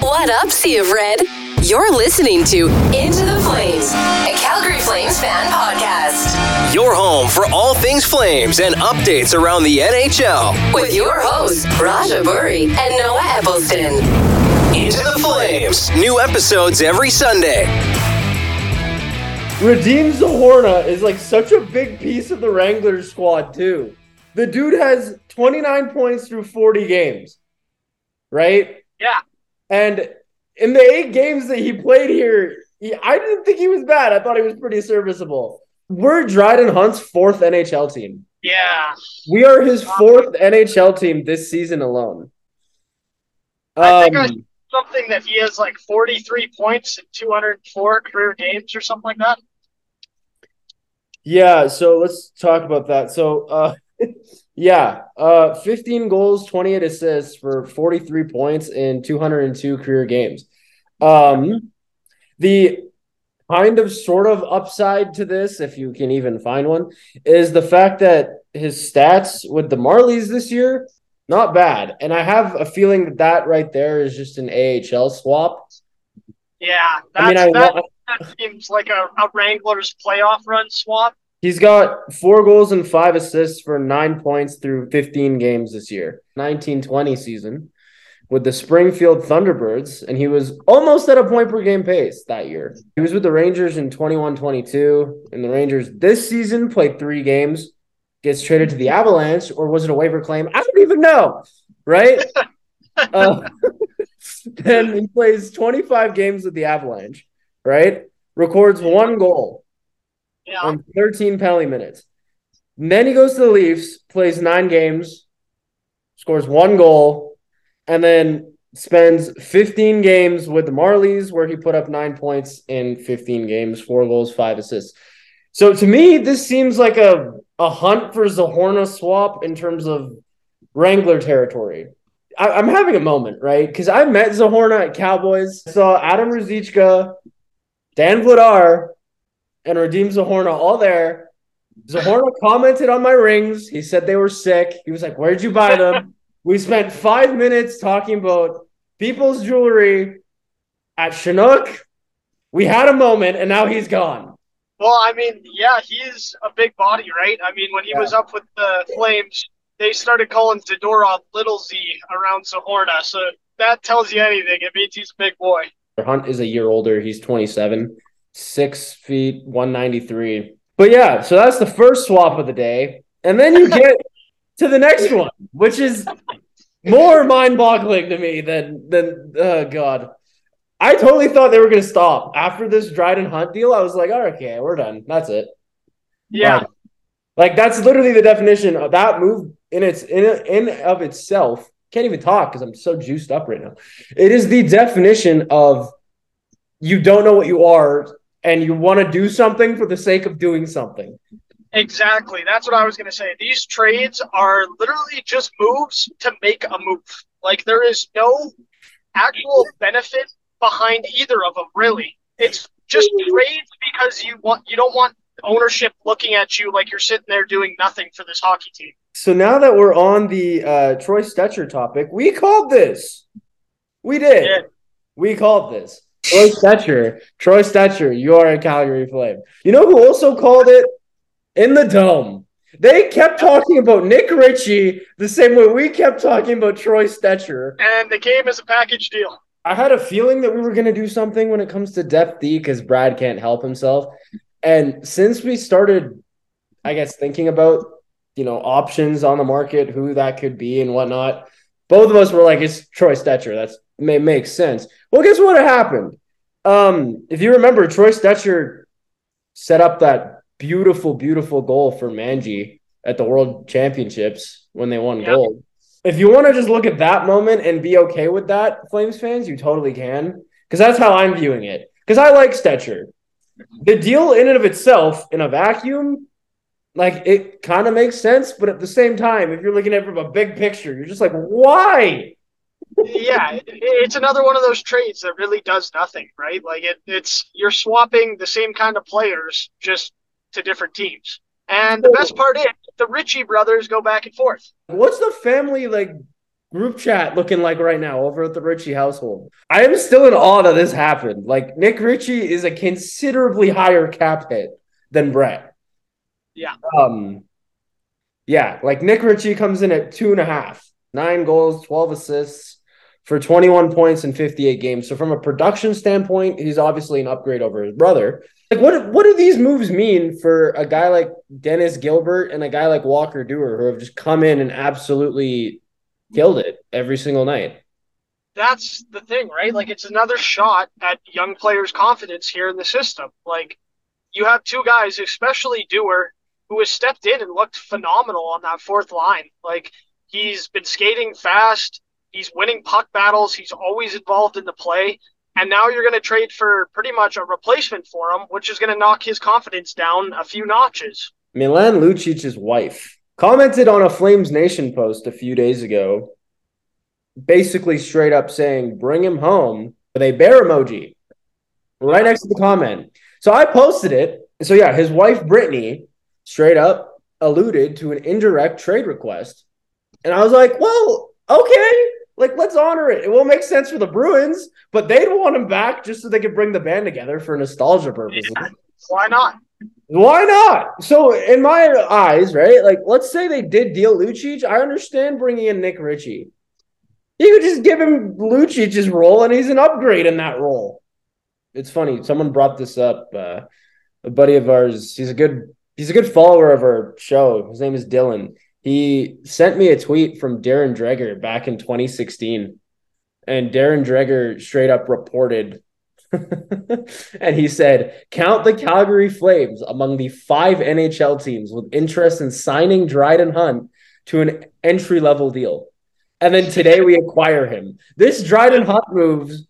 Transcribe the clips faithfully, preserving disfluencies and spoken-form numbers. What up, Sea of Red? You're listening to Into the Flames, a Calgary Flames fan podcast. Your home for all things Flames and updates around the N H L. With your hosts, Raja Boury and Noah Eppleston. Into the Flames. New episodes every Sunday. Radim Zohorna is like such a big piece of the Wranglers squad, too. The dude has twenty-nine points through forty games, right? Yeah. And in the eight games that he played here, he, I didn't think he was bad. I thought he was pretty serviceable. We're Dryden Hunt's fourth N H L team. Yeah. We are his fourth N H L team this season alone. Um, I think I saw something that he has like forty-three points in two hundred four career games or something like that. Yeah, so let's talk about that. So, uh, yeah, uh, fifteen goals, twenty-eight assists for forty-three points in two hundred two career games. Um, the kind of sort of upside to this, if you can even find one, is the fact that his stats with the Marlies this year, not bad. And I have a feeling that that right there is just an A H L swap. Yeah, that's, I mean, I that, want... that seems like a, a Wranglers playoff run swap. He's got four goals and five assists for nine points through fifteen games this year. nineteen twenty season with the Springfield Thunderbirds, and he was almost at a point-per-game pace that year. He was with the Rangers in twenty-one twenty-two, and the Rangers this season played three games, gets traded to the Avalanche, or was it a waiver claim? I don't even know, right? uh, then he plays twenty-five games with the Avalanche, right? Records one goal. Yeah. On thirteen penalty minutes. And then he goes to the Leafs, plays nine games, scores one goal, and then spends fifteen games with the Marlies, where he put up nine points in fifteen games, four goals, five assists. So to me, this seems like a, a Hunt for Zohorna swap in terms of Wrangler territory. I, I'm having a moment, right? Because I met Zohorna at Cowboys, saw Adam Ruzicka, Dan Vladar, and Radim Zohorna all there. Zohorna commented on my rings. He said they were sick. He was like, where'd you buy them? We spent five minutes talking about people's jewelry at Chinook. We had a moment, and now he's gone. Well, I mean, yeah, he's a big body, right? I mean, when he yeah. was up with the Flames, they started calling Zadorov Little Z around Zohorna. So that tells you anything. It means he's a big boy. Hunt is a year older. He's twenty-seven. Six feet, one ninety-three. But yeah, so that's the first swap of the day. And then you get to the next one, which is more mind-boggling to me than, than oh, God. I totally thought they were going to stop. After this Dryden Hunt deal, I was like, oh, okay, we're done. That's it. Yeah. Like, like that's literally the definition of that move in its in in of itself. Can't even talk because I'm so juiced up right now. It is the definition of you don't know what you are, and you want to do something for the sake of doing something. Exactly. That's what I was going to say. These trades are literally just moves to make a move. Like, there is no actual benefit behind either of them, really. It's just trades because you want you don't want ownership looking at you like you're sitting there doing nothing for this hockey team. So now that we're on the uh, Troy Stecher topic, we called this. We did. Yeah. We called this. Troy Stecher, Troy Stecher, you are a Calgary Flame. You know who also called it? In the Dome. They kept talking about Nick Ritchie the same way we kept talking about Troy Stecher. And they came as a package deal. I had a feeling that we were going to do something when it comes to depth D because Brad can't help himself. And since we started, I guess, thinking about, you know, options on the market, who that could be and whatnot, both of us were like, it's Troy Stecher. That's may make sense. Well, guess what happened? Um, if you remember, Troy Stecher set up that beautiful, beautiful goal for Manji at the World Championships when they won yep. gold. If you want to just look at that moment and be okay with that, Flames fans, you totally can. because that's how I'm viewing it. Because I like Stecher. The deal in and of itself, in a vacuum, like, it kind of makes sense, but at the same time, if you're looking at it from a big picture, you're just like, why? Yeah, it's another one of those trades that really does nothing, right? Like, it, it's you're swapping the same kind of players just to different teams. And the best part is, the Ritchie brothers go back and forth. What's the family, like, group chat looking like right now over at the Ritchie household? I am still in awe that this happened. Like, Nick Ritchie is a considerably higher cap hit than Brett. Yeah. Um. Yeah, like, Nick Ritchie comes in at two and a half. Nine goals, twelve assists for twenty-one points in fifty-eight games. So from a production standpoint, he's obviously an upgrade over his brother. Like, what what do these moves mean for a guy like Dennis Gilbert and a guy like Walker Dewar, who have just come in and absolutely killed it every single night? That's the thing, right? Like, it's another shot at young players' confidence here in the system. Like, you have two guys, especially Dewar, who has stepped in and looked phenomenal on that fourth line. Like, he's been skating fast. He's winning puck battles. He's always involved in the play. And now you're going to trade for pretty much a replacement for him, which is going to knock his confidence down a few notches. Milan Lucic's wife commented on a Flames Nation post a few days ago, basically straight up saying, bring him home, with a bear emoji right next to the comment. So I posted it. So yeah, his wife, Brittany, straight up alluded to an indirect trade request. And I was like, well, okay, like, let's honor it. It won't make sense for the Bruins, but they'd want him back just so they could bring the band together for nostalgia purposes. Yeah, why not? Why not? So in my eyes, right, like, let's say they did deal Lucic. I understand bringing in Nick Ritchie. You could just give him Lucic's role, and he's an upgrade in that role. It's funny. Someone brought this up. Uh, a buddy of ours, he's a good, he's a good follower of our show. His name is Dylan. He sent me a tweet from Darren Dreger back in twenty sixteen, and Darren Dreger straight up reported, and he said, count the Calgary Flames among the five N H L teams with interest in signing Dryden Hunt to an entry-level deal. And then today we acquire him. This Dryden Hunt moves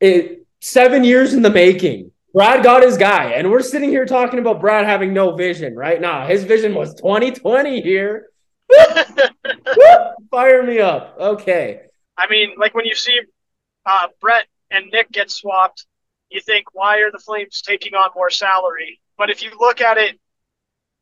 it seven years in the making. Brad got his guy, and we're sitting here talking about Brad having no vision, right? Nah, his vision was twenty twenty here. Fire me up. Okay. I mean, like, when you see uh, Brett and Nick get swapped, you think, why are the Flames taking on more salary? But if you look at it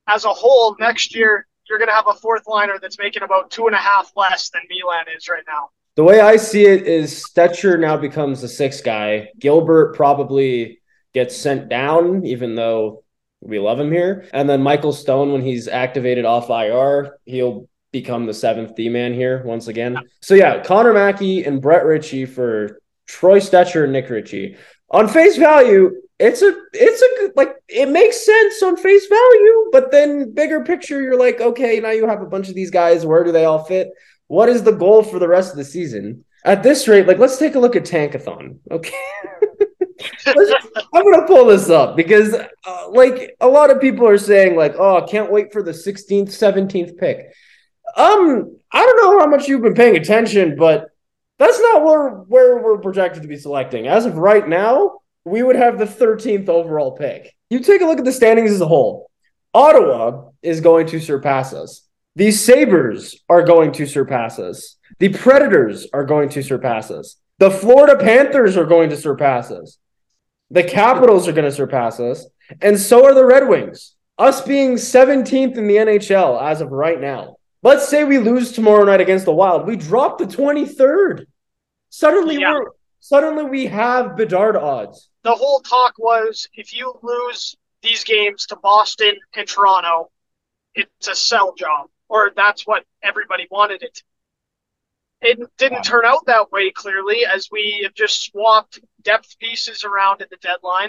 as a whole, next year you're going to have a fourth liner that's making about two and a half less than Milan is right now. The way I see it is Stecher now becomes the sixth guy. Gilbert probably gets sent down, even though we love him here. And then Michael Stone, when he's activated off I R, he'll become the seventh D-man here once again. So yeah, Connor Mackey and Brett Ritchie for Troy Stecher and Nick Ritchie. On face value, it's a it's a good, like, it makes sense on face value, but then bigger picture, you're like, okay, now you have a bunch of these guys. Where do they all fit? What is the goal for the rest of the season? At this rate, like, let's take a look at Tankathon. Okay. Just, I'm going to pull this up because, uh, like, a lot of people are saying, like, oh, I can't wait for the sixteenth, seventeenth pick. Um, I don't know how much you've been paying attention, but that's not where, where we're projected to be selecting. As of right now, we would have the thirteenth overall pick. You take a look at the standings as a whole. Ottawa is going to surpass us. The Sabres are going to surpass us. The Predators are going to surpass us. The Florida Panthers are going to surpass us. The Capitals are going to surpass us, and so are the Red Wings, us being seventeenth in the N H L as of right now. Let's say we lose tomorrow night against the Wild. We drop the twenty-third. Suddenly, yeah. we're, suddenly we have Bedard odds. The whole talk was, if you lose these games to Boston and Toronto, it's a sell job, or that's what everybody wanted it to. It didn't turn out that way, clearly, as we have just swapped depth pieces around at the deadline.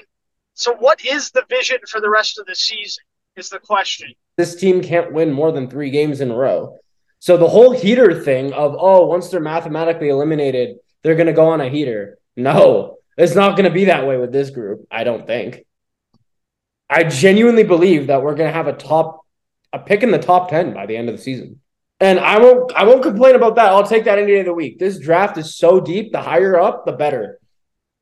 So what is the vision for the rest of the season is the question. This team can't win more than three games in a row. So the whole heater thing of, oh, once they're mathematically eliminated, they're going to go on a heater. No, it's not going to be that way with this group, I don't think. I genuinely believe that we're going to have a top, a pick in the top ten by the end of the season. And I won't I won't complain about that. I'll take that any day of the week. This draft is so deep. The higher up, the better.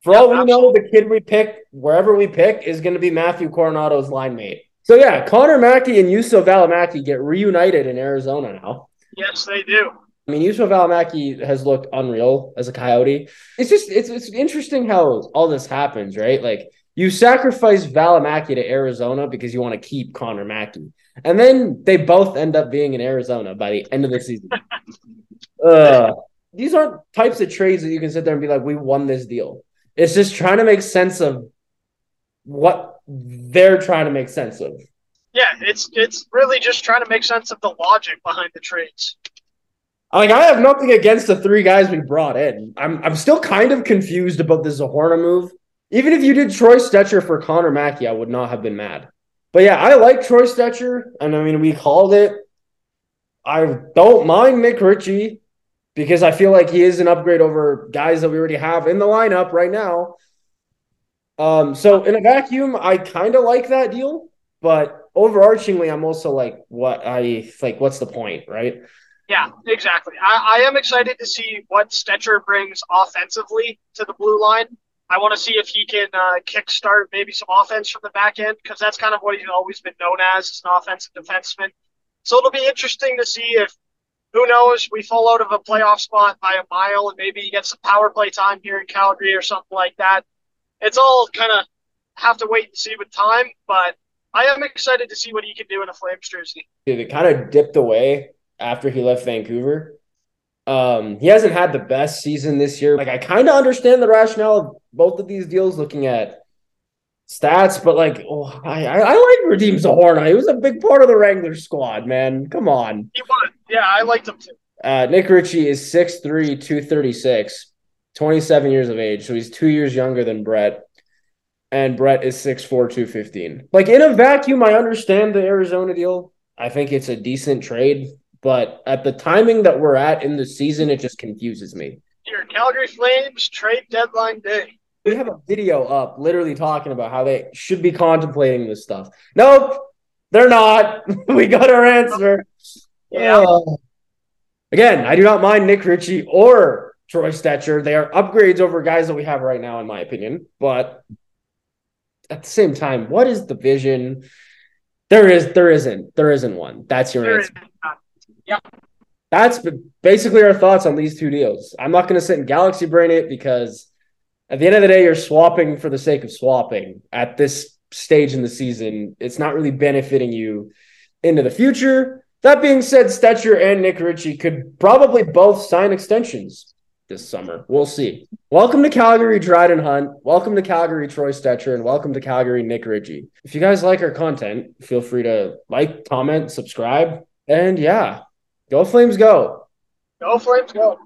For all we know, the kid we pick, wherever we pick, is going to be Matthew Coronado's line mate. So, yeah, Connor Mackey and Yusuf Valimaki get reunited in Arizona now. Yes, they do. I mean, Yusuf Valimaki has looked unreal as a Coyote. It's just it's it's interesting how all this happens, right? Like, you sacrifice Valimaki to Arizona because you want to keep Connor Mackey. And then they both end up being in Arizona by the end of the season. uh, these aren't types of trades that you can sit there and be like, we won this deal. It's just trying to make sense of what they're trying to make sense of. Yeah, it's it's really just trying to make sense of the logic behind the trades. Like, I have nothing against the three guys we brought in. I'm I'm still kind of confused about the Zohorna move. Even if you did Troy Stecher for Connor Mackey, I would not have been mad. But yeah, I like Troy Stecher, and I mean, we called it. I don't mind Nick Ritchie, because I feel like he is an upgrade over guys that we already have in the lineup right now. Um, so in a vacuum, I kind of like that deal, but overarchingly, I'm also like, what I like, what's the point, right? Yeah, exactly. I, I am excited to see what Stecher brings offensively to the blue line. I want to see if he can uh, kickstart maybe some offense from the back end, because that's kind of what he's always been known as, as an offensive defenseman. So it'll be interesting to see if, who knows, we fall out of a playoff spot by a mile and maybe you get some power play time here in Calgary or something like that. It's all kind of have to wait and see with time, but I am excited to see what he can do in a Flames jersey. Dude, it kind of dipped away after he left Vancouver. Um, he hasn't had the best season this year. Like, I kind of understand the rationale of both of these deals looking at stats, but like, oh, I, I like Radim Zohorna. He was a big part of the Wranglers squad, man. Come on. He won. Yeah, I liked him too. Uh, Nick Ritchie is six three, two thirty-six, twenty-seven years of age, so he's two years younger than Brett, and Brett is six four, two fifteen. Like, in a vacuum, I understand the Arizona deal. I think it's a decent trade, but at the timing that we're at in the season, it just confuses me. Your Calgary Flames trade deadline day. We have a video up literally talking about how they should be contemplating this stuff. Nope, they're not. We got our answer. Yeah. Uh, again, I do not mind Nick Ritchie or Troy Stecher. They are upgrades over guys that we have right now, in my opinion. But at the same time, what is the vision? There is, there isn't, there isn't one. That's your there answer. Yeah. That's basically our thoughts on these two deals. I'm not going to sit and galaxy brain it, because at the end of the day, you're swapping for the sake of swapping at this stage in the season. It's not really benefiting you into the future. That being said, Stecher and Nick Ritchie could probably both sign extensions this summer. We'll see. Welcome to Calgary, Dryden Hunt. Welcome to Calgary, Troy Stecher. And welcome to Calgary, Nick Ritchie. If you guys like our content, feel free to like, comment, subscribe. And yeah, go Flames go. Go Flames go.